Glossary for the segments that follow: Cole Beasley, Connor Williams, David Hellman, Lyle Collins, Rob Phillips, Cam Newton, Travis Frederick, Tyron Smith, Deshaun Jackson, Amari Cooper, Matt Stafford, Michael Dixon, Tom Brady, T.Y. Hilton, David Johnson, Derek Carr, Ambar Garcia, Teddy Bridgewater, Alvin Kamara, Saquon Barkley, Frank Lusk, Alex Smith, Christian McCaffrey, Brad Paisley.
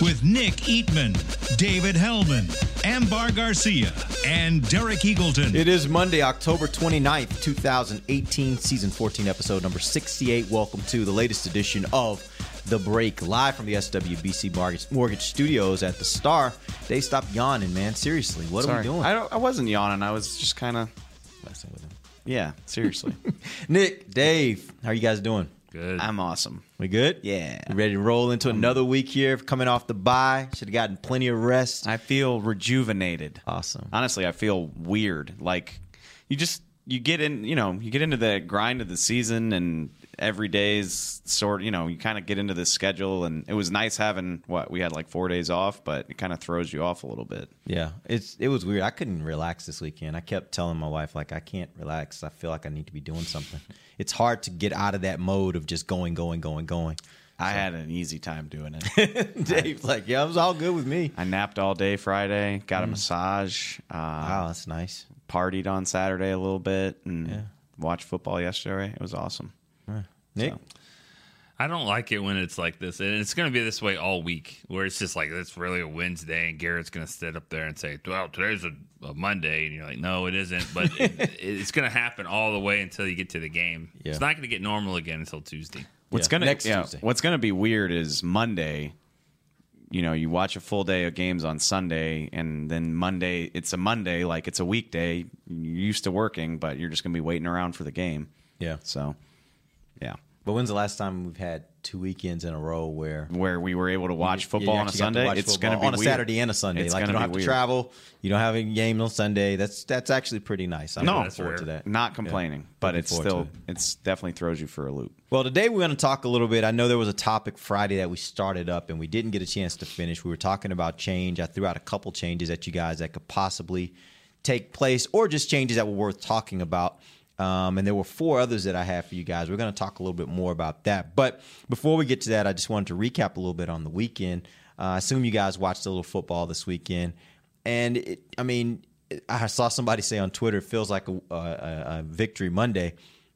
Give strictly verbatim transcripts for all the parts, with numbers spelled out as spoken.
With Nick Eatman, David Hellman, Ambar Garcia, and Derek Eagleton. It is Monday, October twenty-ninth, twenty eighteen, Season fourteen, Episode number sixty-eight. Welcome to the latest edition of The Break, live from the S W B C Mortgage Studios at the Star. They stopped yawning, man. Seriously, what Sorry. are we doing? I, don't, I wasn't yawning. I was just kind of messing with him. Yeah, seriously. Nick, Dave, how are you guys doing? Good. I'm awesome. We good? Yeah. We ready to roll into another week here, coming off the bye. Should have gotten plenty of rest. I feel rejuvenated. Awesome. Honestly, I feel weird. Like you just you get in, you know, you get into the grind of the season and every day's sort, you know, you kind of get into this schedule, and it was nice having what we had like four days off, but it kind of throws you off a little bit. Yeah, it's it was weird. I couldn't relax this weekend. I kept telling my wife, like, I can't relax. I feel like I need to be doing something. It's hard to get out of that mode of just going, going, going, going. So, I had an easy time doing it. Dave's like, yeah, it was all good with me. I napped all day Friday, got mm. a massage. Uh, wow, that's nice. Partied on Saturday a little bit and yeah. watched football yesterday. It was awesome. Nick? So. I don't like it when it's like this, and it's going to be this way all week, where it's just like it's really a Wednesday, and Garrett's going to sit up there and say, "Well, today's a, a Monday," and you're like, "No, it isn't." But it, it's going to happen all the way until you get to the game. Yeah. It's not going to get normal again until Tuesday. What's yeah. going to next yeah, Tuesday? What's going to be weird is Monday. You know, you watch a full day of games on Sunday, and then Monday it's a Monday, like it's a weekday. You're used to working, but you're just going to be waiting around for the game. Yeah. So. Yeah. But when's the last time we've had two weekends in a row where where we were able to watch football on a Sunday? It's going to be on a Saturday and a Sunday. It's like you don't have to travel. You don't have a game on Sunday. That's that's actually pretty nice. I'm looking forward to that. Not complaining, but it's still it's definitely throws you for a loop. Well, today we're going to talk a little bit. I know there was a topic Friday that we started up and we didn't get a chance to finish. We were talking about change. I threw out a couple changes at you guys that could possibly take place, or just changes that were worth talking about. Um, and there were four others that I have for you guys. We're going to talk a little bit more about that. But before we get to that, I just wanted to recap a little bit on the weekend. Uh, I assume you guys watched a little football this weekend. And, it, I mean, it, I saw somebody say on Twitter, it feels like a, a, a victory Monday.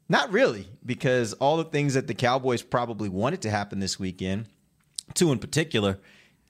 Not really, because all the things that the Cowboys probably wanted to happen this weekend, two in particular,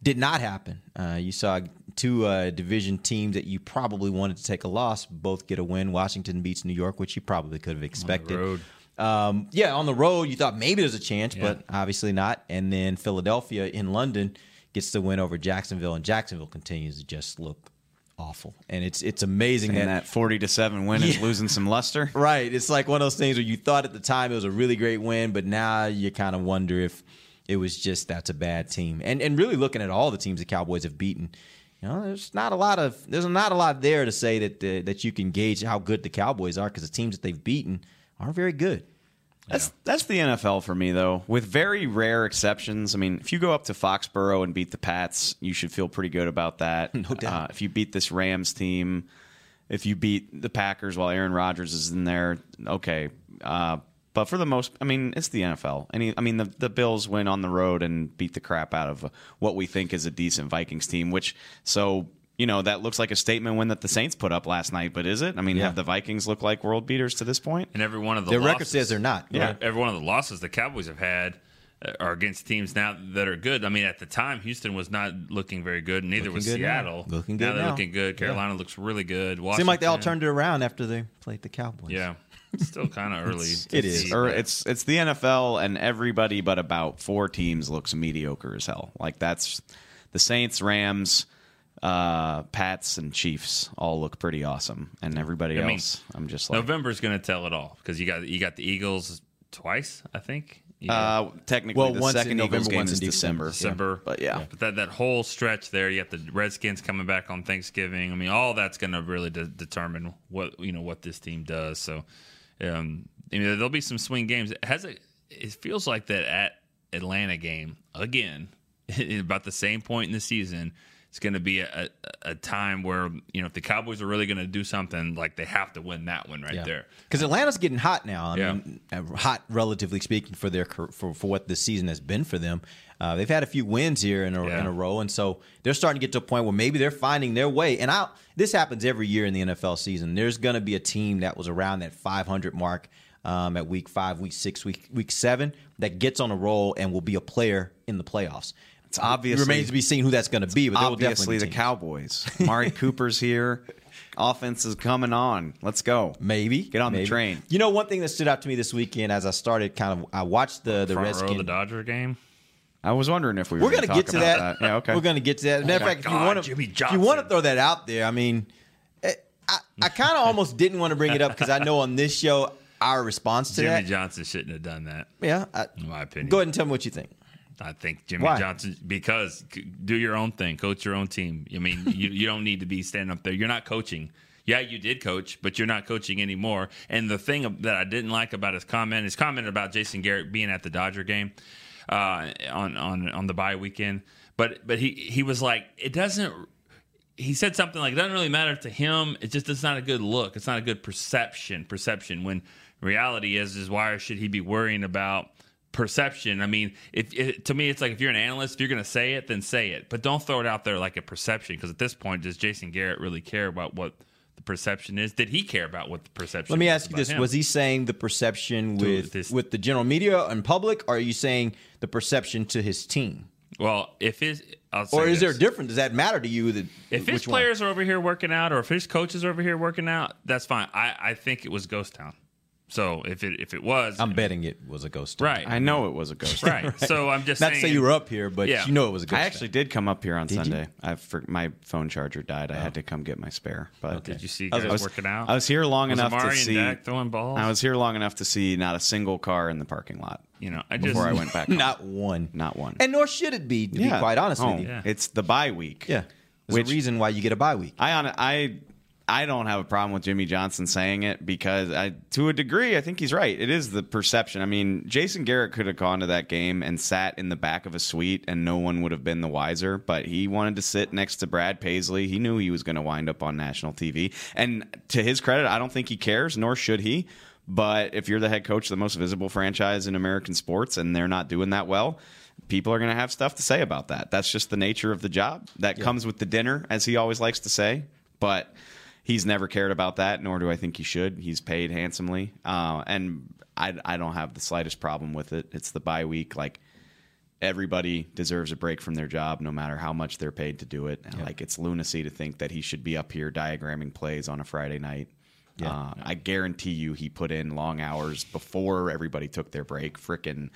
did not happen. Uh, you saw two uh, division teams that you probably wanted to take a loss, both get a win. Washington beats New York, which you probably could have expected. On the road. Um, yeah, on the road, you thought maybe there's a chance, yeah. but obviously not. And then Philadelphia in London gets the win over Jacksonville, and Jacksonville continues to just look awful. And it's it's amazing that, that forty to seven win yeah. is losing some luster. Right. It's like one of those things where you thought at the time it was a really great win, but now you kind of wonder if it was just that's a bad team. And and really looking at all the teams the Cowboys have beaten, you know, there's not a lot of there's not a lot there to say that the, that you can gauge how good the Cowboys are, because the teams that they've beaten aren't very good. That's yeah. that's the N F L for me, though, with very rare exceptions. I mean, if you go up to Foxborough and beat the Pats, you should feel pretty good about that. No doubt. Uh, if you beat this Rams team, if you beat the Packers while Aaron Rodgers is in there, okay. Uh But for the most, I mean, it's the N F L. Any, I mean, the, the Bills went on the road and beat the crap out of what we think is a decent Vikings team, which, so, you know, that looks like a statement win that the Saints put up last night, but is it? I mean, yeah. have the Vikings looked like world beaters to this point? And every one of the Their losses, record says they're not. Yeah. Right? Every one of the losses the Cowboys have had are against teams now that are good. I mean, at the time, Houston was not looking very good, neither looking was good Seattle. Now. Looking good now. They're now. looking good. Carolina yeah. looks really good. Washington. Seemed like they all turned it around after they played the Cowboys. Yeah. Still kind of early. It's, it is. Or it's it's the N F L, and everybody but about four teams looks mediocre as hell. Like that's the Saints, Rams, uh, Pats, and Chiefs all look pretty awesome, and everybody I else, mean, I'm just like November's going to tell it all, because you got you got the Eagles twice, I think. Yeah. Uh, technically, well, the second Eagles game is December. December, yeah. but yeah. yeah, but that that whole stretch there, you got the Redskins coming back on Thanksgiving. I mean, all that's going to really de- determine what you know what this team does. So. Um, I mean, there'll be some swing games. It has a, it feels like that at Atlanta game again, about the same point in the season, it's going to be a, a, a time where, you know, if the Cowboys are really going to do something, like, they have to win that one right yeah. there. Because Atlanta's getting hot now. I yeah. mean, hot, relatively speaking, for their for, for what this season has been for them. Uh, they've had a few wins here in a, yeah. in a row, and so they're starting to get to a point where maybe they're finding their way. And I, this happens every year in the N F L season. There's going to be a team that was around that five hundred mark um, at week five, week six, week week seven that gets on a roll and will be a player in the playoffs. It's obviously, it remains to be seen who that's going to be, but they will definitely be the Cowboys. Amari Cooper's here. Offense is coming on. Let's go. Maybe. Get on Maybe. the train. You know, one thing that stood out to me this weekend as I started kind of – I watched the, the Redskins. The Dodger game? I was wondering if we were, we're going to get to that. that. Yeah, okay. We're going to get to that. As a matter of fact, if you want to, if you want to throw that out there, I mean, it, I, I kind of almost didn't want to bring it up because I know on this show our response to Jimmy that – Jimmy Johnson shouldn't have done that. Yeah. I, in my opinion. Go ahead and tell me what you think. I think Jimmy Why? Johnson, because do your own thing, coach your own team. I mean, you, you don't need to be standing up there. You're not coaching. Yeah, you did coach, but you're not coaching anymore. And the thing that I didn't like about his comment, his comment about Jason Garrett being at the Dodger game uh, on, on on the bye weekend, but but he, he was like, it doesn't – he said something like, it doesn't really matter to him. It just it's not a good look. It's not a good perception, perception when reality is, is why should he be worrying about – perception. I mean, if, it, to me, it's like if you're an analyst, if you're going to say it, then say it. But don't throw it out there like a perception, because at this point, does Jason Garrett really care about what the perception is? Did he care about what the perception is? Let me ask you this. Him? Was he saying the perception to with this, with the general media and public, or are you saying the perception to his team? Well, if his I'll say or is this. there a difference? Does that matter to you? That, if his players one? are over here working out, or if his coaches are over here working out, that's fine. I, I think it was ghost town. So if it if it was, I'm betting it was a ghost town. Right, I know it was a ghost town. Right. right. So I'm just not saying, to say you were up here, but yeah. you know it was a ghost town. I actually town. did come up here on did Sunday. You? I for, my phone charger died. Oh. I had to come get my spare. But okay. did you see guys I was, working out? I was here long was enough Amari to see and Dak throwing balls. I was here long enough to see not a single car in the parking lot. You know, I just, before I went back, home. not one, not one, and nor should it be. To yeah. be quite honest oh, with you, yeah. it's the bye week. Yeah, there's which, a reason why you get a bye week. I on I. I don't have a problem with Jimmy Johnson saying it because, I, to a degree, I think he's right. It is the perception. I mean, Jason Garrett could have gone to that game and sat in the back of a suite, and no one would have been the wiser. But he wanted to sit next to Brad Paisley. He knew he was going to wind up on national T V. And to his credit, I don't think he cares, nor should he. But if you're the head coach of the most visible franchise in American sports and they're not doing that well, people are going to have stuff to say about that. That's just the nature of the job. That yeah. comes with the dinner, as he always likes to say. But he's never cared about that, nor do I think he should. He's paid handsomely, uh, and I, I don't have the slightest problem with it. It's the bye week. Like, everybody deserves a break from their job, no matter how much they're paid to do it. And, yeah. like, it's lunacy to think that he should be up here diagramming plays on a Friday night. Yeah, uh, yeah. I guarantee you he put in long hours before everybody took their break. Frickin'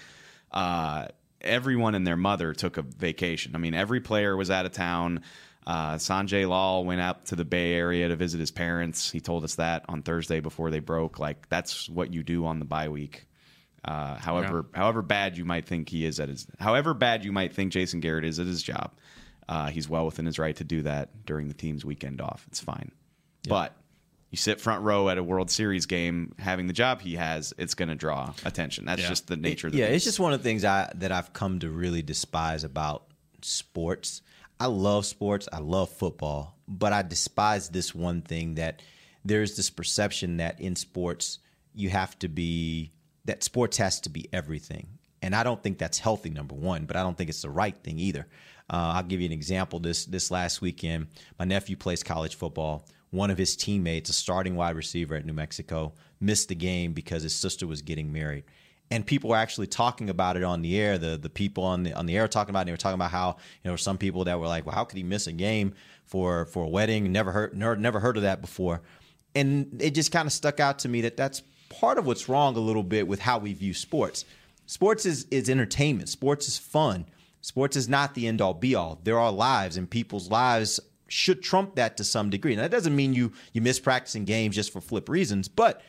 uh, everyone and their mother took a vacation. I mean, every player was out of town. Uh, Sanjay Lal went out to the Bay Area to visit his parents. He told us that on Thursday before they broke. Like, that's what you do on the bye week. Uh, however, yeah. however bad you might think he is at his, however bad you might think Jason Garrett is at his job, uh, he's well within his right to do that during the team's weekend off. It's fine, yeah. but you sit front row at a World Series game having the job he has. It's going to draw attention. That's yeah. just the nature. It, of the Yeah, game. It's just one of the things I that I've come to really despise about sports. I love sports. I love football. But I despise this one thing, that there's this perception that in sports you have to be – that sports has to be everything. And I don't think that's healthy, number one, but I don't think it's the right thing either. Uh, I'll give you an example. This this last weekend, my nephew plays college football. One of his teammates, a starting wide receiver at New Mexico, missed the game because his sister was getting married. And people were actually talking about it on the air. The the people on the on the air were talking about it. And they were talking about how, you know, some people that were like, well, how could he miss a game for for a wedding? Never heard never, never heard of that before. And it just kind of stuck out to me that that's part of what's wrong a little bit with how we view sports. Sports is, is entertainment. Sports is fun. Sports is not the end-all, be-all. There are lives, and people's lives should trump that to some degree. Now, that doesn't mean you you miss practicing games just for flip reasons, but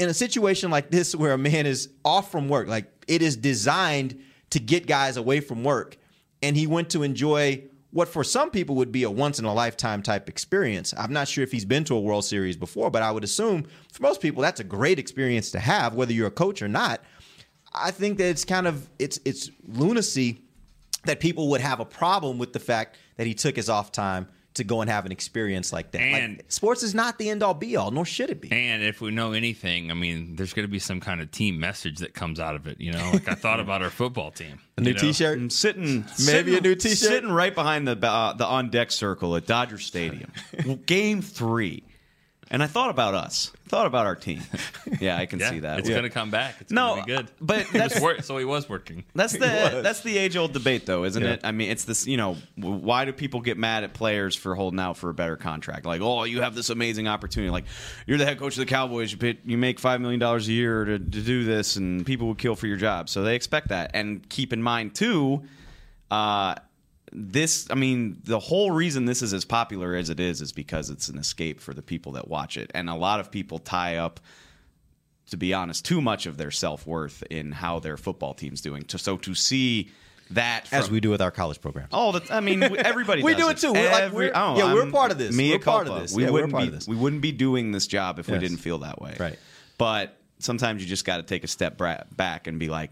in a situation like this where a man is off from work, like, it is designed to get guys away from work, and he went to enjoy what for some people would be a once-in-a-lifetime type experience. I'm not sure if he's been to a World Series before, but I would assume for most people that's a great experience to have, whether you're a coach or not. I think that it's kind of it's it's lunacy that people would have a problem with the fact that he took his off time to go and have an experience like that. And like, sports is not the end-all be-all, nor should it be. And if we know anything, I mean, there's going to be some kind of team message that comes out of it. You know, like I thought about our football team. A new know? T-shirt? I'm sitting, maybe sitting, a new T-shirt? Sitting right behind the, uh, the on-deck circle at Dodger Stadium. Game three. And I thought about us. I thought about our team. Yeah, I can yeah, see that. It's yeah. going to come back. It's no, going to be good. But that's, work, so he was working. That's the was. that's the age-old debate, though, isn't yeah. it? I mean, it's this, you know, why do people get mad at players for holding out for a better contract? Like, oh, you have this amazing opportunity. Like, you're the head coach of the Cowboys. You make five million dollars a year to, to do this, and people will kill for your job. So they expect that. And keep in mind, too, uh, This, I mean, the whole reason this is as popular as it is is because it's an escape for the people that watch it. And a lot of people tie up, to be honest, too much of their self-worth in how their football team's doing. So to see that... From, as we do with our college programs. Oh, that's, I mean, everybody we does do it. too. We're Every, like, we're, oh, yeah, I'm, we're part of this. We're part of this. We, yeah, wouldn't we're part be, of this. we wouldn't be doing this job if yes. we didn't feel that way. Right. But sometimes you just got to take a step back and be like...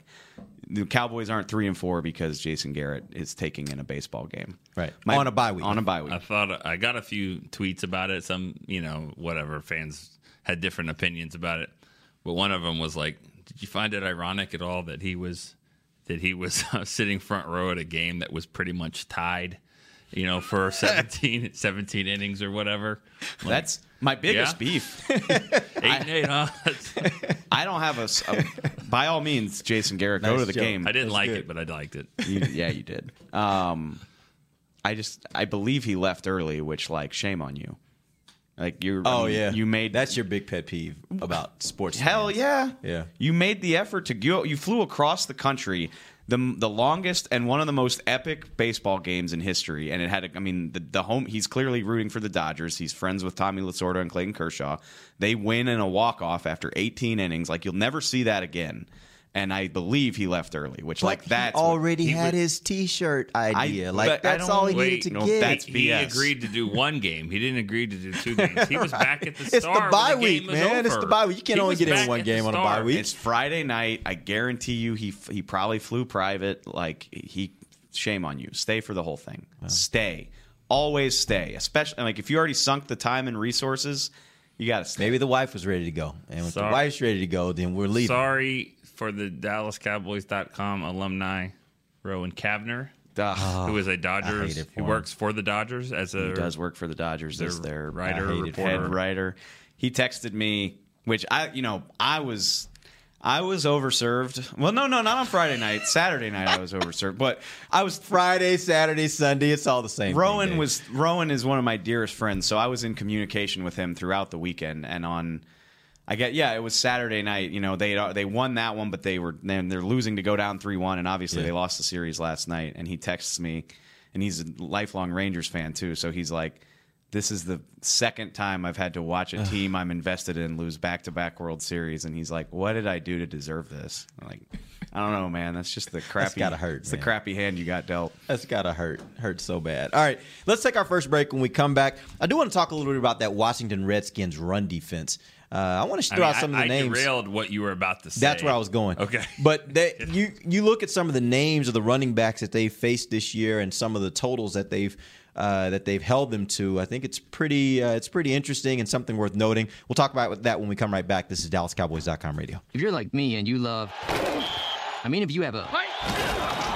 The Cowboys aren't three and four because Jason Garrett is taking in a baseball game, right? My, on a bye week. On a bye week. I thought I got a few tweets about it. Some, you know, whatever fans had different opinions about it, but one of them was like, "Did you find it ironic at all that he was that he was uh, sitting front row at a game that was pretty much tied, you know, for seventeen, seventeen innings or whatever?" Like, that's my biggest yeah. beef. eight I, and eight, huh? I don't have a. a By all means, Jason Garrett, nice go to the joke. game. I didn't That's like good. it, but I liked it. You, yeah, you did. Um, I just, I believe he left early, which, like, shame on you. Like you. Oh I mean, yeah, you made that's your big pet peeve about sports. Hell fans. yeah, yeah. You made the effort to go. You flew across the country, the the longest and one of the most epic baseball games in history, and it had. A, I mean, the, the home. He's clearly rooting for the Dodgers. He's friends with Tommy Lasorda and Clayton Kershaw. They win in a walk off after eighteen innings. Like you'll never see that again. And I believe he left early, which but like that already what, had would, his T-shirt idea. I, like that's all he wait, needed to no, get. That's B S. He agreed to do one game. He didn't agree to do two games. He was back at the Star. It's the bye the week, man. It's the bye week. You can't he only get in one game on a bye week. It's Friday night. I guarantee you, he he probably flew private. Like he, shame on you. Stay for the whole thing. Wow. Stay, always stay. Especially like if you already sunk the time and resources, you got to stay. Maybe the wife was ready to go, and when Sorry. the wife's ready to go, then we're leaving. Sorry. For the Dallas Cowboys dot com alumni, Rowan Kavner, oh, who is a Dodgers, who works for the Dodgers as a he does work for the Dodgers as their writer, reporter. Head writer. He texted me, which I, you know, I was, I was overserved. Well, no, no, not on Friday night. Saturday night I was overserved, but I was Friday, Saturday, Sunday. It's all the same. Rowan thing, was Rowan is one of my dearest friends, so I was in communication with him throughout the weekend and on. I get yeah, it was Saturday night. You know they they won that one, but they were then they're losing to go down three one, and obviously yeah. they lost the series last night. And he texts me, and he's a lifelong Rangers fan too, so he's like, "This is the second time I've had to watch a team I'm invested in lose back to back World Series," and he's like, "What did I do to deserve this?" I'm like, I don't know, man. That's just the crappy. That's gotta hurt. It's man. the crappy hand you got dealt. That's gotta hurt. Hurt so bad. All right, let's take our first break. When we come back, I do want to talk a little bit about that Washington Redskins run defense. Uh, I want to throw I mean, out some I, of the I names. I derailed what you were about to say. That's where I was going. Okay. But that, you you look at some of the names of the running backs that they've faced this year and some of the totals that they've uh, that they've held them to. I think it's pretty uh, it's pretty interesting and something worth noting. We'll talk about that when we come right back. This is Dallas Cowboys dot com radio. If you're like me and you love... I mean, if you have a...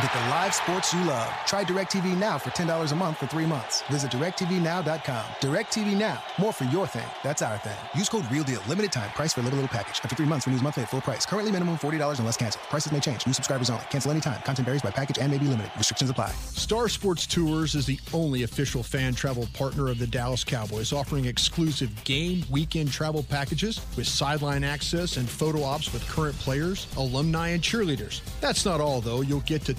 Get the live sports you love. Try DirecTV Now for ten dollars a month for three months. Visit direct t v now dot com. DirecTV Now. More for your thing. That's our thing. Use code REALDEAL. Limited time. Price for little, little package. After three months, renews monthly at full price. Currently minimum forty dollars unless canceled. Prices may change. New subscribers only. Cancel anytime. Content varies by package and may be limited. Restrictions apply. Star Sports Tours is the only official fan travel partner of the Dallas Cowboys, offering exclusive game, weekend travel packages with sideline access and photo ops with current players, alumni, and cheerleaders. That's not all, though. You'll get to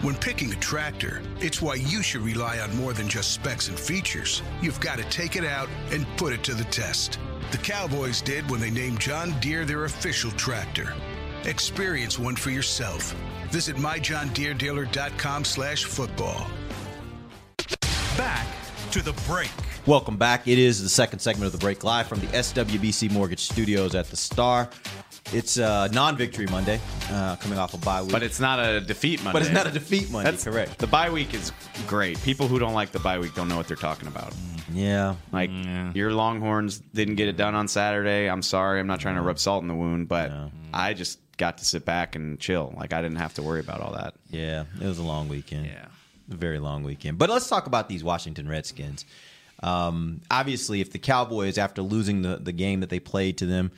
When picking a tractor, it's why you should rely on more than just specs and features. You've got to take it out and put it to the test. The Cowboys did when they named John Deere their official tractor. Experience one for yourself. Visit myjohndeeredealer.com slash football. Back to the break. Welcome back. It is the second segment of The Break, live from the S W B C Mortgage Studios at the Star. It's a non-victory Monday, uh, coming off a bye week. But it's not a defeat Monday. But it's not a defeat Monday, That's, correct. The bye week is great. People who don't like the bye week don't know what they're talking about. Yeah. Like, yeah. your Longhorns didn't get it done on Saturday. I'm sorry. I'm not trying to rub salt in the wound, but yeah. I just got to sit back and chill. Like, I didn't have to worry about all that. Yeah, it was a long weekend. Yeah. A very long weekend. But let's talk about these Washington Redskins. Um, obviously, if the Cowboys, after losing the, the game that they played to them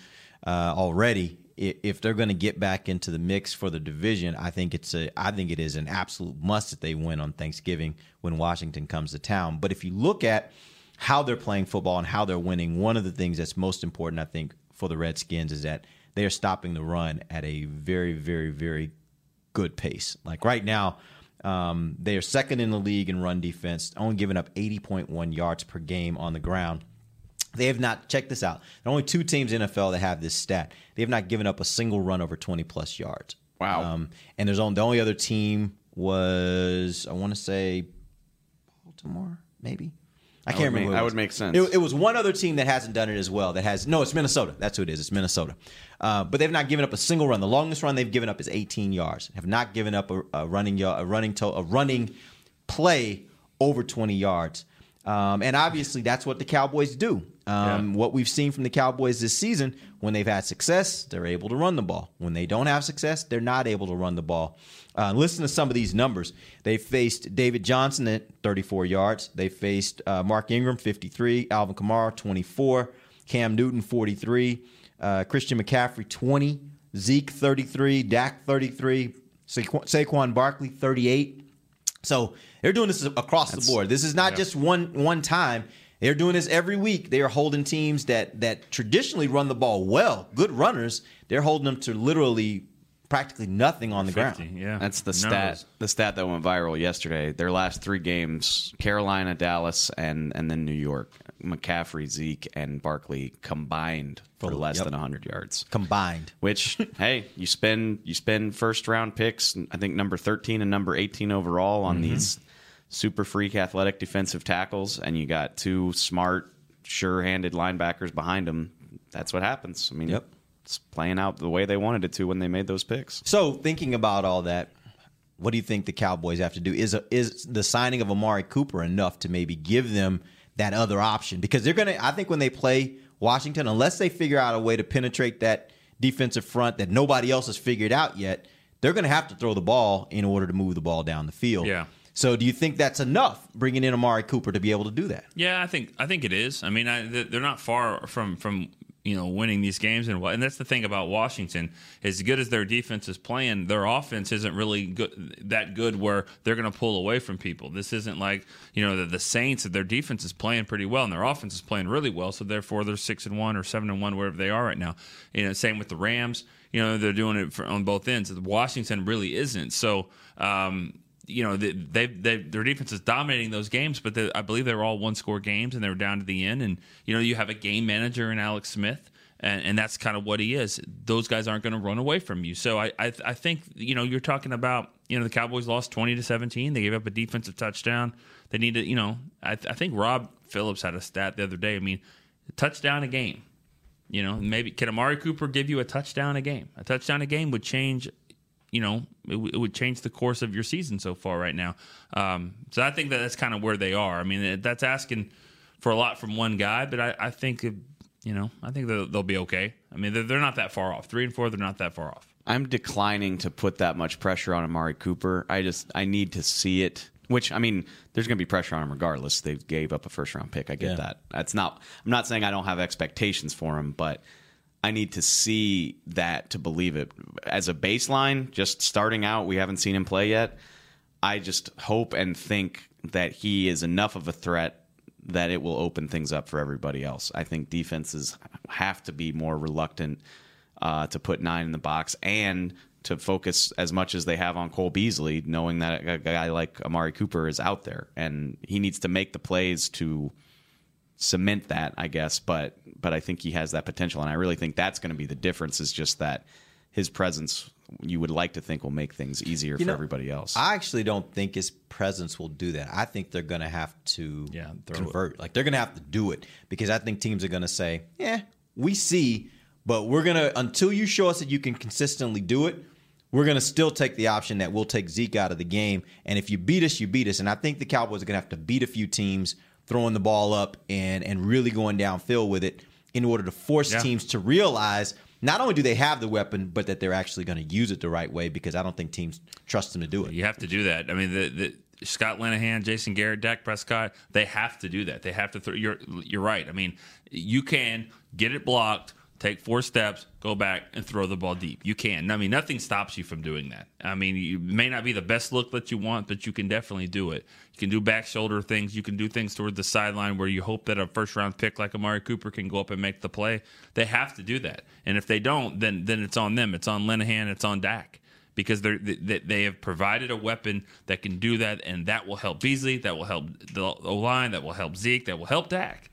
uh, already, if they're going to get back into the mix for the division, I think it's a, I think it is an absolute must that they win on Thanksgiving when Washington comes to town. But if you look at how they're playing football and how they're winning, one of the things that's most important, I think, for the Redskins is that they are stopping the run at a very, very, very good pace. Like right now, um, they are second in the league in run defense, only giving up eighty point one yards per game on the ground. They have not, check this out, there are only two teams in the N F L that have this stat. They have not given up a single run over twenty-plus yards. Wow. Um, and there's only, the only other team was, I want to say, Baltimore, maybe? I can't remember. That would make sense. It, it was one other team that hasn't done it as well. That has no. It's Minnesota. That's who it is. It's Minnesota. Uh, but they've not given up a single run. The longest run they've given up is eighteen yards. Have not given up a, a running a running to, a running play over twenty yards. Um, and obviously, that's what the Cowboys do. Um, yeah. What we've seen from the Cowboys this season, when they've had success, they're able to run the ball. When they don't have success, they're not able to run the ball. Uh, listen to some of these numbers. They faced David Johnson at thirty-four yards. They faced uh, Mark Ingram, fifty-three. Alvin Kamara, twenty-four. Cam Newton, forty-three. Uh, Christian McCaffrey, twenty. Zeke, thirty-three. Dak, thirty-three. Saqu- Saquon Barkley, thirty-eight. So they're doing this across That's, the board. This is not yeah. just one one time. They're doing this every week. They are holding teams that that traditionally run the ball well, good runners. They're holding them to literally practically nothing on the fifty, ground. Yeah. That's the Numbers. stat. The stat that went viral yesterday. Their last three games: Carolina, Dallas, and and then New York. McCaffrey, Zeke, and Barkley combined for less yep. than one hundred yards combined. Which, hey, you spend you spend first round picks. I think number thirteen and number eighteen overall on mm-hmm. these super freak athletic defensive tackles, and you got two smart, sure-handed linebackers behind them. That's what happens. I mean, yep. it's playing out the way they wanted it to when they made those picks. So, thinking about all that, what do you think the Cowboys have to do? Is a, is the signing of Amari Cooper enough to maybe give them that other option? Because they're going to, I think when they play Washington, unless they figure out a way to penetrate that defensive front that nobody else has figured out yet, they're going to have to throw the ball in order to move the ball down the field. Yeah. So do you think that's enough, bringing in Amari Cooper, to be able to do that? Yeah, I think I think it is. I mean, I, they're not far from from you know winning these games, and and that's the thing about Washington. As good as their defense is playing, their offense isn't really good, that good where they're going to pull away from people. This isn't like you know the, the Saints. That their defense is playing pretty well, and their offense is playing really well. So therefore, they're six and one or seven and one, wherever they are right now. You know, same with the Rams. You know, they're doing it for, on both ends. Washington really isn't. So. Um, You know, they, they, they, their defense is dominating those games, but they, I believe they were all one-score games, and they were down to the end. And, you know, you have a game manager in Alex Smith, and, and that's kind of what he is. Those guys aren't going to run away from you. So I, I I think, you know, you're talking about, you know, the Cowboys lost twenty to seventeen. They gave up a defensive touchdown. They need to, you know, I, I think Rob Phillips had a stat the other day. I mean, a touchdown a game. You know, maybe can Amari Cooper give you a touchdown a game? A touchdown a game would change – you know, it, w- it would change the course of your season so far right now. Um, so I think that that's kind of where they are. I mean, that's asking for a lot from one guy, but I, I think, you know, I think they'll, they'll be okay. I mean, they're, they're not that far off. Three and four, they're not that far off. I'm declining to put that much pressure on Amari Cooper. I just, I need to see it. Which, I mean, there's going to be pressure on him regardless. They gave up a first-round pick. I get yeah. that. That's not. I'm not saying I don't have expectations for him, but I need to see that to believe it. As a baseline, just starting out, we haven't seen him play yet. I just hope and think that he is enough of a threat that it will open things up for everybody else. I think defenses have to be more reluctant uh, to put nine in the box and to focus as much as they have on Cole Beasley, knowing that a guy like Amari Cooper is out there and he needs to make the plays to cement that, I guess. But, but I think he has that potential. And I really think that's going to be the difference, is just that his presence, you would like to think, will make things easier you for know, everybody else. I actually don't think his presence will do that. I think they're going to have to yeah, convert. It. Like, they're going to have to do it, because I think teams are going to say, yeah, we see, but we're going to, until you show us that you can consistently do it, we're going to still take the option that we'll take Zeke out of the game. And if you beat us, you beat us. And I think the Cowboys are going to have to beat a few teams throwing the ball up and, and really going downfield with it in order to force yeah. teams to realize not only do they have the weapon, but that they're actually going to use it the right way, because I don't think teams trust them to do it. You have to do that. I mean, the, the Scott Linehan, Jason Garrett, Dak Prescott, they have to do that. They have to throw. You're, you're right. I mean, you can get it blocked, take four steps, go back, and throw the ball deep. You can. I mean, nothing stops you from doing that. I mean, you may not be the best look that you want, but you can definitely do it. You can do back shoulder things. You can do things toward the sideline where you hope that a first-round pick like Amari Cooper can go up and make the play. They have to do that. And if they don't, then then it's on them. It's on Linehan. It's on Dak. Because they they have provided a weapon that can do that, and that will help Beasley. That will help the O-line. That will help Zeke. That will help Dak.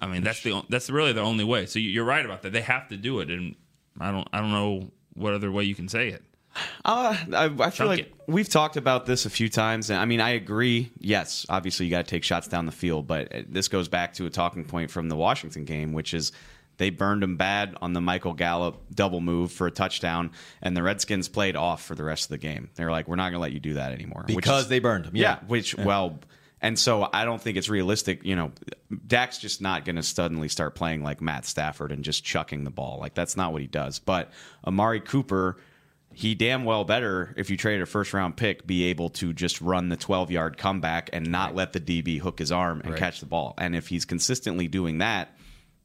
I mean, that's the that's really the only way. So you're right about that. They have to do it, and I don't I don't know what other way you can say it. Uh, I, I feel like it. We've talked about this a few times, and I mean, I agree. Yes, obviously you got to take shots down the field, but this goes back to a talking point from the Washington game, which is they burned them bad on the Michael Gallup double move for a touchdown, and the Redskins played off for the rest of the game. They were like, we're not going to let you do that anymore. Because is, they burned them. Yeah, yeah which, yeah. well... And so I don't think it's realistic. You know, Dak's just not going to suddenly start playing like Matt Stafford and just chucking the ball. Like, that's not what he does. But Amari Cooper, he damn well better, if you trade a first-round pick, be able to just run the twelve-yard comeback and not right. let the D B hook his arm and right. catch the ball. And if he's consistently doing that,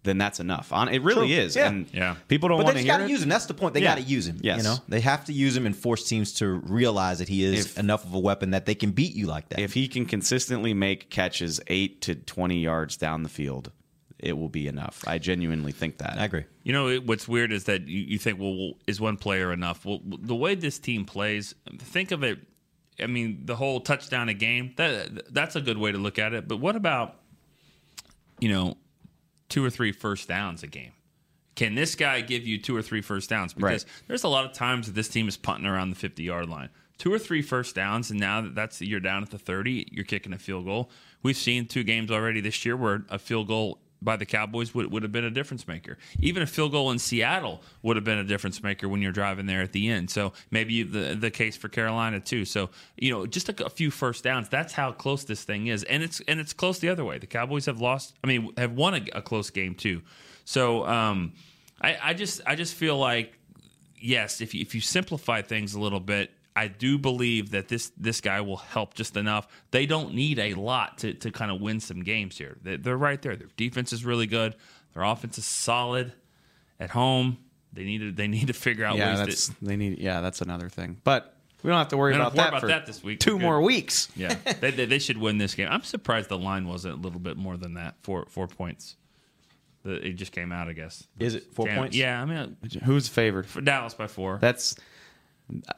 then that's enough. It really True. Is. Yeah. And yeah. people don't want to hear it. But they just got to use him. That's the point. They yeah. got to use him. Yes. You know? They have to use him and force teams to realize that he is if, enough of a weapon that they can beat you like that. If he can consistently make catches eight to twenty yards down the field, it will be enough. I genuinely think that. I agree. You know, it, what's weird is that you, you think, well, well, is one player enough? Well, the way this team plays, think of it. I mean, the whole touchdown a game, that that's a good way to look at it. But what about, you know, two or three first downs a game? Can this guy give you two or three first downs? Because right. there's a lot of times that this team is punting around the fifty-yard line. Two or three first downs, and now that that's you're down at the thirty, you're kicking a field goal. We've seen two games already this year where a field goal by the Cowboys would, would have been a difference maker. Even a field goal in Seattle would have been a difference maker when you're driving there at the end. So maybe the the case for Carolina too. So, you know, just a, a few first downs. That's how close this thing is, and it's and it's close the other way. The Cowboys have lost. I mean, have won a, a close game too. So um, I, I just I just feel like yes, if you, if you simplify things a little bit, I do believe that this this guy will help just enough. They don't need a lot to, to kind of win some games here. They're, they're right there. Their defense is really good. Their offense is solid at home. They need to they need to figure out yeah, ways. That's, that, they need yeah. That's another thing. But we don't have to worry about, that, about for that this week. Two more weeks. Yeah, they, they they should win this game. I'm surprised the line wasn't a little bit more than that. Four four points. The, it just came out, I guess. Is it four Damn, points? Yeah. I mean, who's favored? For Dallas by four. That's.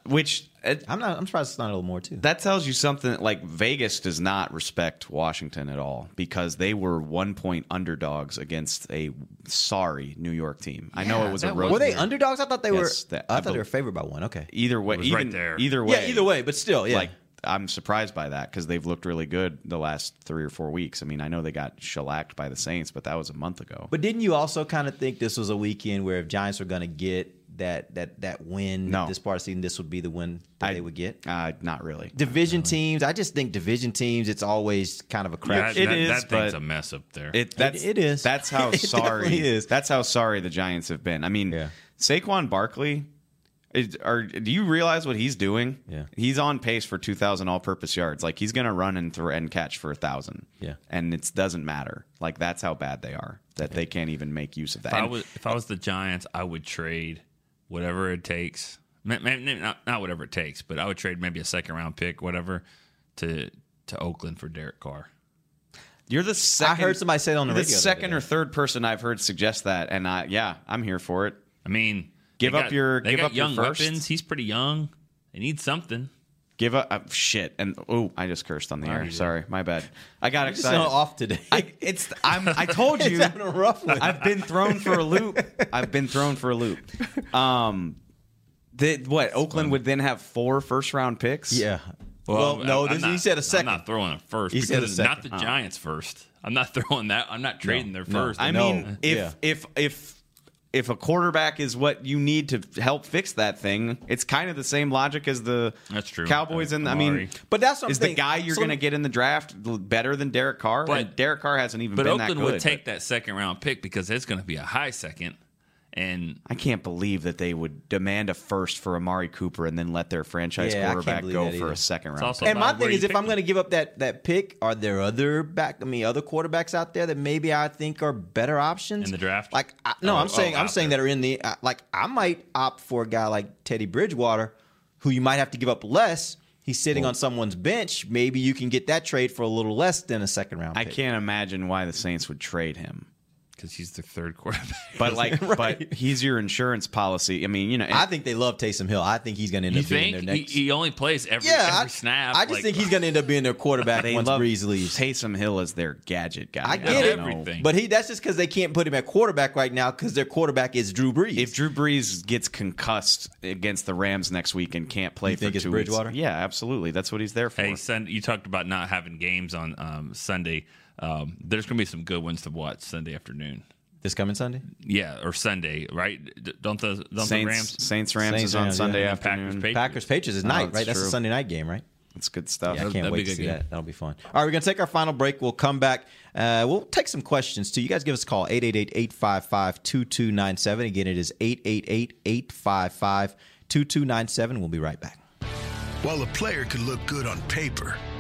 Which it, I'm not. I'm surprised it's not a little more too. That tells you something. Like, Vegas does not respect Washington at all, because they were one point underdogs against a sorry New York team. Yeah, I know it was a road. Were they year. underdogs? I thought they yes, were. That, I, I thought they were favored by one. Okay. Either way, even, right there. Either way, yeah. Either way, but still, yeah. Like, I'm surprised by that, because they've looked really good the last three or four weeks. I mean, I know they got shellacked by the Saints, but that was a month ago. But didn't you also kind of think this was a weekend where if Giants were going to get that that that win no. this part of the season, this would be the win that I, they would get? Uh, not really. Division not really. teams, I just think division teams, it's always kind of a crap. Yeah, it that, is. That thing's a mess up there. It, that's, it, it is. That's how sorry. Is. That's how sorry the Giants have been. I mean, yeah. Saquon Barkley, is, are, do you realize what he's doing? Yeah. He's on pace for two thousand all-purpose yards. Like, he's going to run and, th- and catch for one thousand. Yeah. And it doesn't matter. Like, that's how bad they are, that yeah. they can't even make use of that. If I was, if I was the Giants, I would trade whatever it takes. Maybe not, not whatever it takes, but I would trade maybe a second-round pick, whatever, to to Oakland for Derek Carr. You're the second. I heard somebody say it on the, the radio. The second or third person I've heard suggest that, and I, yeah, I'm here for it. I mean, give got, up your they give got up young your first. Weapons. He's pretty young. They need something. Give up oh, shit and oh, I just cursed on the oh, air. Sorry, my bad. I got You're excited. Just not off today. I, it's I'm. I told you. It's having a rough one. I've been thrown for a loop. I've been thrown for a loop. Um, the, what That's Oakland funny. Would then have four first round picks. Yeah. Well, well no, this, not, he said a second. I'm not throwing a first. He said a second. Not the Giants oh. first. I'm not throwing that. I'm not trading no, their first. No. I no. mean, if yeah. if if. If a quarterback is what you need to help fix that thing, it's kind of the same logic as the that's true. Cowboys. And I mean, but that's what is I'm the guy you're so going to get in the draft better than Derek Carr? But and Derek Carr hasn't even been Oakland that good. But Oakland would take but. that second round pick because it's going to be a high second. And I can't believe that they would demand a first for Amari Cooper and then let their franchise yeah, quarterback go for a second round pick. And my thing is, if I'm going to give up that that pick, are there other back? I mean, other quarterbacks out there that maybe I think are better options in the draft? Like, I, no, oh, I'm saying oh, I'm saying there. that are in the uh, like I might opt for a guy like Teddy Bridgewater, who you might have to give up less. He's sitting well, on someone's bench. Maybe you can get that trade for a little less than a second round. I pick. can't imagine why the Saints would trade him. Because he's the third quarterback. But like, right. but he's your insurance policy. I mean, you know. I think they love Taysom Hill. I think he's going to end up think? being their next. He, he only plays every, yeah, every I, snap. I just like, think he's going to end up being their quarterback once Brees leaves. Taysom Hill is their gadget guy. I get it. Everything. But he that's just because they can't put him at quarterback right now because their quarterback is Drew Brees. If Drew Brees gets concussed against the Rams next week and can't play you for think two it's Bridgewater? weeks. Yeah, absolutely. That's what he's there for. Hey, son, you talked about not having games on um, Sunday. Um, there's going to be some good ones to watch Sunday afternoon. This coming Sunday? Yeah, or Sunday, right? Don't the, don't Saints, the Rams? Saints Rams Saints, is on Rams, Sunday yeah. afternoon. Packers Patriots is night, oh, right? True. That's a Sunday night game, right? That's good stuff. Yeah, I can't wait to see game. that. That'll be fun. All right, we're going to take our final break. We'll come back. Uh, we'll take some questions, too. You guys give us a call, eight eight eight, eight five five, two two nine seven. Again, it is eight eight eight, eight five five, two two nine seven. We'll be right back. While a player could look good on paper,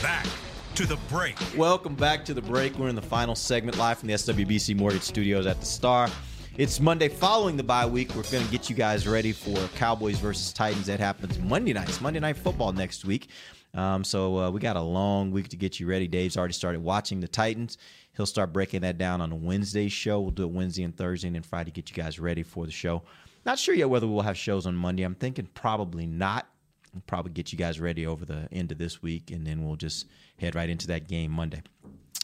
Back to the break. Welcome back to the break. We're in the final segment, live from the S W B C Mortgage Studios at the Star. It's Monday following the bye week. We're going to get you guys ready for Cowboys versus Titans. That happens Monday night. It's Monday Night Football next week. Um, so uh, we got a long week to get you ready. Dave's already started watching the Titans. He'll start breaking that down on a Wednesday show. We'll do it Wednesday and Thursday and then Friday to get you guys ready for the show. Not sure yet whether we'll have shows on Monday. I'm thinking probably not. We'll probably get you guys ready over the end of this week, and then we'll just head right into that game Monday.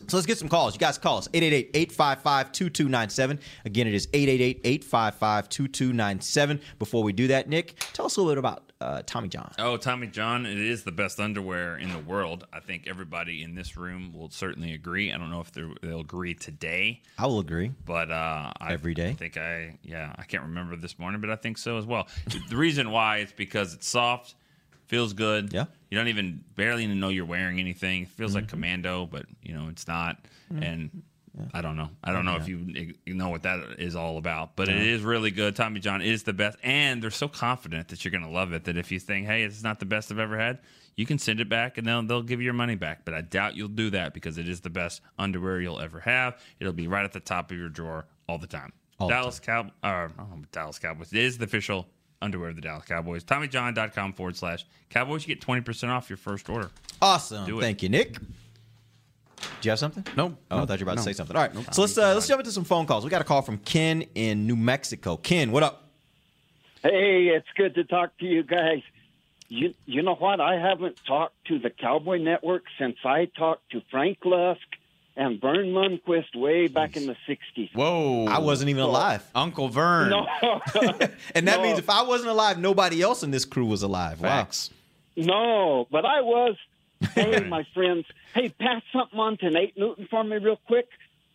So let's get some calls. You guys call us, eight eight eight, eight five five, two two nine seven. Again, it is eight eight eight, eight five five, two two nine seven. Before we do that, Nick, tell us a little bit about uh, Tommy John. Oh, Tommy John, it is the best underwear in the world. I think everybody in this room will certainly agree. I don't know if they'll agree today. I will agree. But uh, I, Every day. I think I, yeah, I can't remember this morning, but I think so as well. The reason why is because it's soft. Feels good. Yeah. You don't even barely even know you're wearing anything. It feels mm-hmm. like commando, but you know it's not. Mm-hmm. And yeah. I don't know. I don't know yeah. if you, you know what that is all about, but yeah. it is really good. Tommy John is the best, and they're so confident that you're going to love it that if you think, hey, it's not the best I've ever had, you can send it back, and they'll they'll give you your money back. But I doubt you'll do that because it is the best underwear you'll ever have. It'll be right at the top of your drawer all the time. All Dallas Cow, uh, oh, Dallas Cowboys. It is the official underwear of the Dallas Cowboys. TommyJohn.com forward slash Cowboys. You get twenty percent off your first order. Awesome. Thank you, Nick. Do you have something? No. Nope. Oh, no, I thought you were about no. to say something. All right. Nope. So let's uh, let's jump into some phone calls. We got a call from Ken in New Mexico. Ken, what up? Hey, it's good to talk to you guys. You, you know what? I haven't talked to the Cowboy Network since I talked to Frank Lusk and Vern Lundquist way back in the sixties. Whoa. I wasn't even alive. Uncle Vern. No. And that no. means if I wasn't alive, nobody else in this crew was alive. Facts. Wow. No, but I was. Hey, my friends. Hey, pass something on to Nate Newton for me real quick.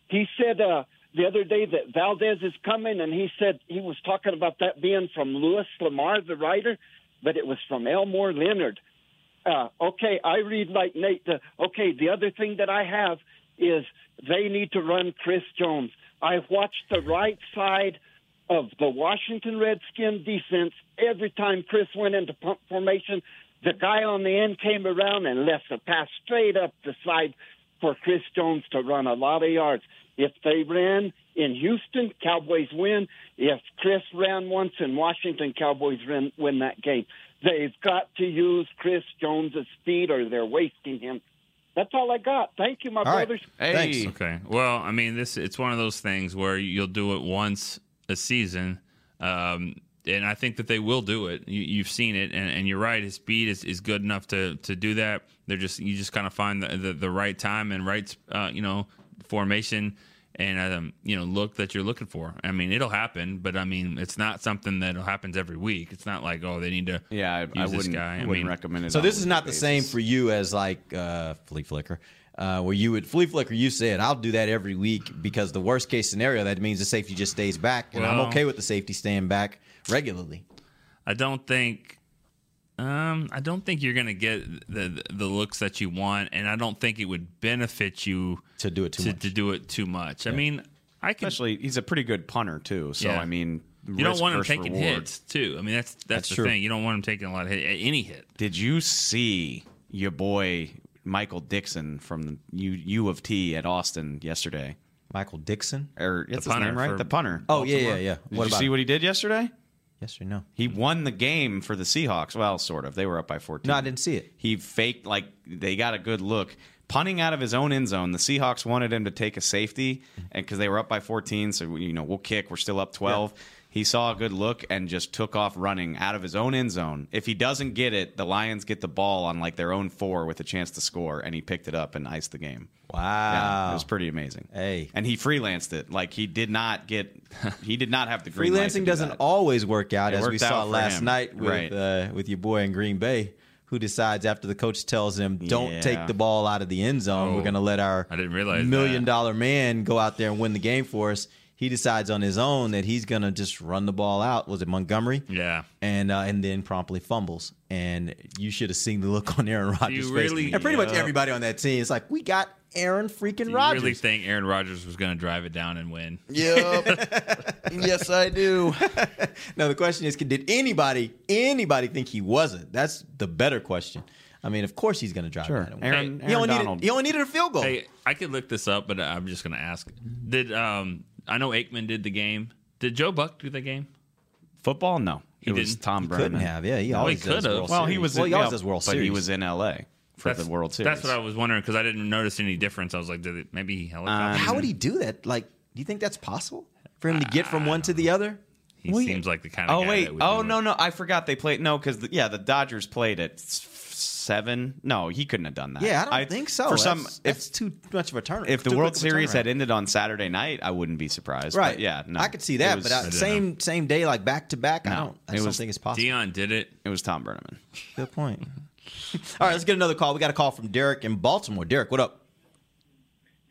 He said uh, the other day that Valdez is coming, and he said he was talking about that being from Louis Lamar, the writer, but it was from Elmore Leonard. Uh, okay, I read like Nate. The, okay, the other thing that I have is they need to run Chris Jones. I watched the right side of the Washington Redskins defense every time Chris went into pump formation. The guy on the end came around and left a pass straight up the side for Chris Jones to run a lot of yards. If they ran in Houston, Cowboys win. If Chris ran once in Washington, Cowboys win, win that game. They've got to use Chris Jones' speed or they're wasting him. That's all I got. Thank you, my all brothers. Right. Hey. Thanks. Okay. Well, I mean, this it's one of those things where you'll do it once a season, um, and I think that they will do it. You, you've seen it, and, and you're right. His speed is, is good enough to, to do that. They're just you just kind of find the, the, the right time and right uh, you know formation and um, you know look that you're looking for. I mean, it'll happen, but I mean, it's not something that happens every week. It's not like oh, they need to. Yeah, I, use I wouldn't, this guy. I wouldn't mean, recommend it. So this is not the basis. Same for you as like uh, Flea Flicker, uh, where you would Flea Flicker. You said I'll do that every week because the worst case scenario that means the safety just stays back, and well, I'm okay with the safety staying back regularly. I don't think. Um, I don't think you're going to get the the looks that you want, and I don't think it would benefit you to do it too to, much. To do it too much. Yeah. I mean, I can, especially he's a pretty good punter too. So yeah. I mean, you don't want him taking reward. hits too. I mean, that's that's, that's the true. thing. You don't want him taking a lot of hit, any hit. Did you see your boy Michael Dixon from U, U of T at Austin yesterday? Michael Dixon, or it's his name, right? The punter. Oh yeah, yeah, yeah. Did what you about see it? What he did yesterday? Yes or no? He won the game for the Seahawks. Well, sort of. They were up by fourteen. No, I didn't see it. He faked, like, they got a good look. Punting out of his own end zone, the Seahawks wanted him to take a safety and because they were up by fourteen, so, you know, we'll kick. We're still up twelve. Yeah. He saw a good look and just took off running out of his own end zone. If he doesn't get it, the Lions get the ball on, like, their own four with a chance to score, and he picked it up and iced the game. Wow. Yeah, it was pretty amazing. Hey. And he freelanced it. Like, he did not get – he did not have the green light to do that. Freelancing doesn't always work out, as we saw last night with, uh, with your boy in Green Bay. who decides after the coach tells him, don't yeah. take the ball out of the end zone. Oh, we're going to let our I didn't realize million that. dollar man go out there and win the game for us. He decides on his own that he's going to just run the ball out. Was it Montgomery? Yeah. And uh, and then promptly fumbles. And you should have seen the look on Aaron Rodgers' really, face. And pretty yeah. much everybody on that team is like, we got Aaron freaking do Rodgers. You really think Aaron Rodgers was going to drive it down and win? Yep. Yes, I do. Now, the question is, did anybody, anybody think he wasn't? That's the better question. I mean, of course he's going to drive sure. that. Aaron, hey, Aaron he, only Donald. Needed, he only needed a field goal. Hey, I could look this up, but I'm just going to ask. Did um, I know Aikman did the game. Did Joe Buck do the game? Football? No. He it didn't. was Tom Brady. Couldn't have. Yeah, he no, always could have. Well, he was well, in, he always yeah, does World but Series. But he was in L A for that's, the World Series. That's what I was wondering because I didn't notice any difference. I was like, did it, maybe he helicoptered. Um, How would he do that? Like, do you think that's possible for him to get from I, one to the other? He well, seems like the kind of oh, guy wait. that would Oh, no, it. no. I forgot they played. No, because, yeah, the Dodgers played it. Seven? No, he couldn't have done that. Yeah, I don't I, think so. For that's, some, it's too much of a turnaround. If the World Series had ended on Saturday night, I wouldn't be surprised. Right? But yeah, no, I could see that. Was, but I, I same know. same day, like back to back, no, I don't. I just was, don't think it's possible. Dion did it. It was Tom Brenneman. Good point. All right, let's get another call. We got a call from Derek in Baltimore. Derek, what up?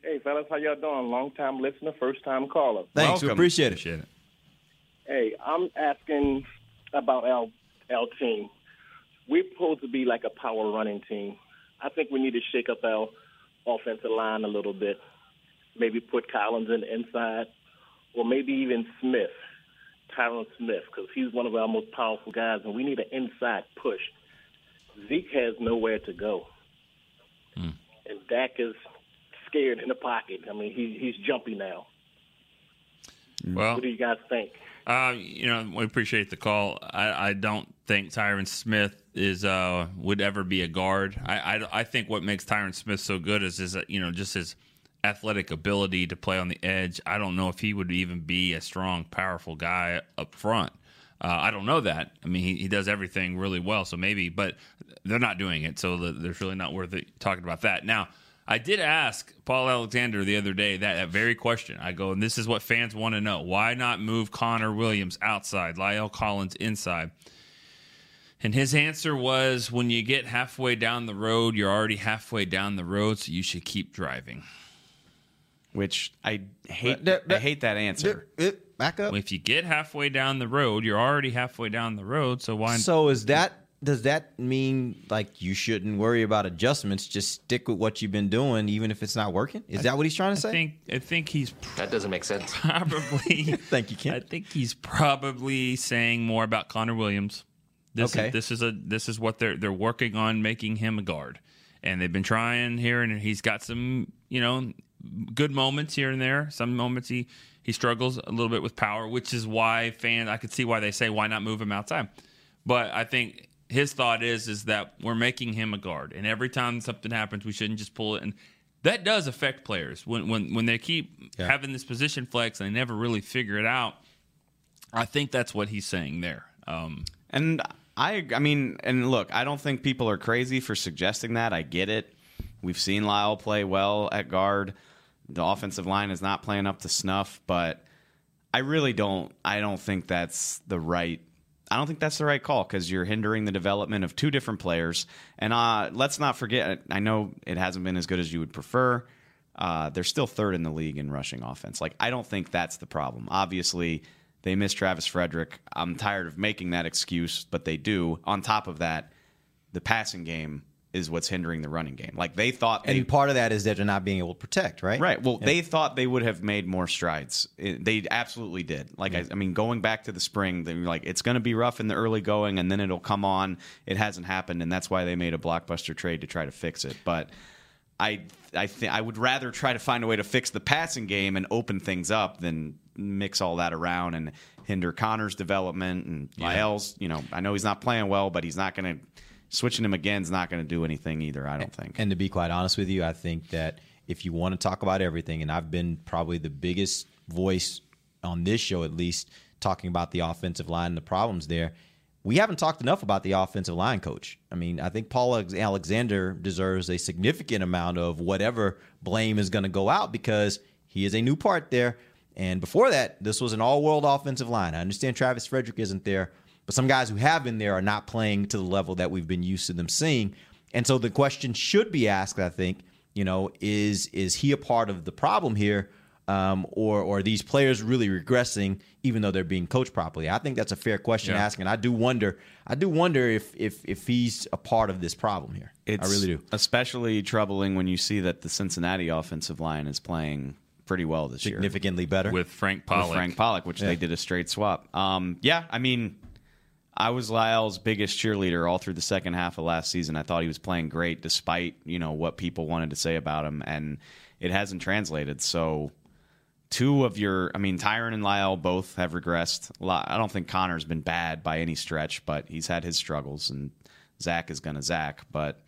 Hey fellas, how y'all doing? Long time listener, first time caller. Thanks, Welcome. we appreciate it. appreciate it. Hey, I'm asking about our our team. We're supposed to be like a power running team. I think we need to shake up our offensive line a little bit. Maybe put Collins in the inside, or maybe even Smith, Tyron Smith, because he's one of our most powerful guys, and we need an inside push. Zeke has nowhere to go, mm. and Dak is scared in the pocket. I mean, he, he's jumpy now. Well, what do you guys think? Uh, you know, we appreciate the call. I, I don't think Tyron Smith is uh, would ever be a guard. I, I, I think what makes Tyron Smith so good is is you know just his athletic ability to play on the edge. I don't know if he would even be a strong, powerful guy up front. Uh, I don't know that. I mean, he, he does everything really well, so maybe. But they're not doing it, so there's really not worth it talking about that now. I did ask Paul Alexander the other day that, that very question. I go, and this is what fans want to know. Why not move Connor Williams outside, Lyle Collins inside? And his answer was, when you get halfway down the road, you're already halfway down the road, so you should keep driving. Which I hate that, that, I hate that answer. That, that, back up. If you get halfway down the road, you're already halfway down the road, so why not? So is that... Does that mean, like, you shouldn't worry about adjustments? Just stick with what you've been doing, even if it's not working? Is I, that what he's trying to say? I think, I think he's... Pr- that doesn't make sense. Probably... Thank you, Ken. I think he's probably saying more about Connor Williams. This okay. Is, this, is a, this is what they're, they're working on, making him a guard. And they've been trying here, and he's got some, you know, good moments here and there. Some moments he, he struggles a little bit with power, which is why fans... I could see why they say, why not move him outside? But I think... His thought is is that we're making him a guard, and every time something happens, we shouldn't just pull it. And that does affect players when when, when they keep yeah. having this position flex and they never really figure it out. I think that's what he's saying there. Um, and I, I mean, and look, I don't think people are crazy for suggesting that. I get it. We've seen Lyle play well at guard. The offensive line is not playing up to snuff, but I really don't. I don't think that's the right. I don't think that's the right call because you're hindering the development of two different players. And uh, let's not forget, I know it hasn't been as good as you would prefer. Uh, they're still third in the league in rushing offense. Like, I don't think that's the problem. Obviously, they miss Travis Frederick. I'm tired of making that excuse, but they do. On top of that, the passing game is what's hindering the running game. Like, they thought... They, and part of that is that they're not being able to protect, right? Right. Well, yeah. They thought they would have made more strides. It, they absolutely did. Like, yeah. I, I mean, going back to the spring, they were like, it's going to be rough in the early going, and then it'll come on. It hasn't happened, and that's why they made a blockbuster trade to try to fix it. But I, I, th- I would rather try to find a way to fix the passing game and open things up than mix all that around and hinder Connor's development. And yeah. Lyle's, you know, I know he's not playing well, but he's not going to... Switching him again is not going to do anything either, I don't think. And to be quite honest with you, I think that if you want to talk about everything, and I've been probably the biggest voice on this show, at least, talking about the offensive line and the problems there, we haven't talked enough about the offensive line coach. I mean, I think Paul Alexander deserves a significant amount of whatever blame is going to go out because he is a new part there. And before that, this was an all-world offensive line. I understand Travis Frederick isn't there, But some guys who have been there are not playing to the level that we've been used to them seeing. And so the question should be asked, I think, you know, is is he a part of the problem here? Um, or, or are these players really regressing even though they're being coached properly? I think that's a fair question yeah. to ask. And I do wonder, I do wonder if, if, if he's a part of this problem here. It's I really do. Especially troubling when you see that the Cincinnati offensive line is playing pretty well this Significantly year. Significantly better. With Frank Pollock. With Frank Pollock, which yeah. they did a straight swap. Um, yeah, I mean, I was Lyle's biggest cheerleader all through the second half of last season. I thought he was playing great despite, you know, what people wanted to say about him. And it hasn't translated, so... Two of your, I mean, Tyron and Lyle both have regressed. I don't think Connor's been bad by any stretch, but he's had his struggles, and Zach is gonna Zach. But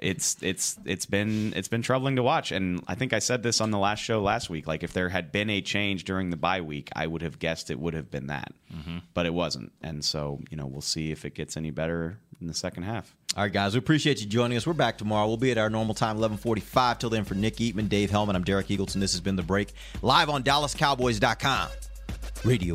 it's it's it's been it's been troubling to watch. And I think I said this on the last show last week. Like, if there had been a change during the bye week, I would have guessed it would have been that, mm-hmm. but it wasn't. And so, you know, we'll see if it gets any better in the second half. All right, guys, we appreciate you joining us. We're back tomorrow. We'll be at our normal time, eleven forty-five. Till then, for Nick Eatman, Dave Hellman, I'm Derek Eagleton. This has been The Break, live on Dallas Cowboys dot com radio.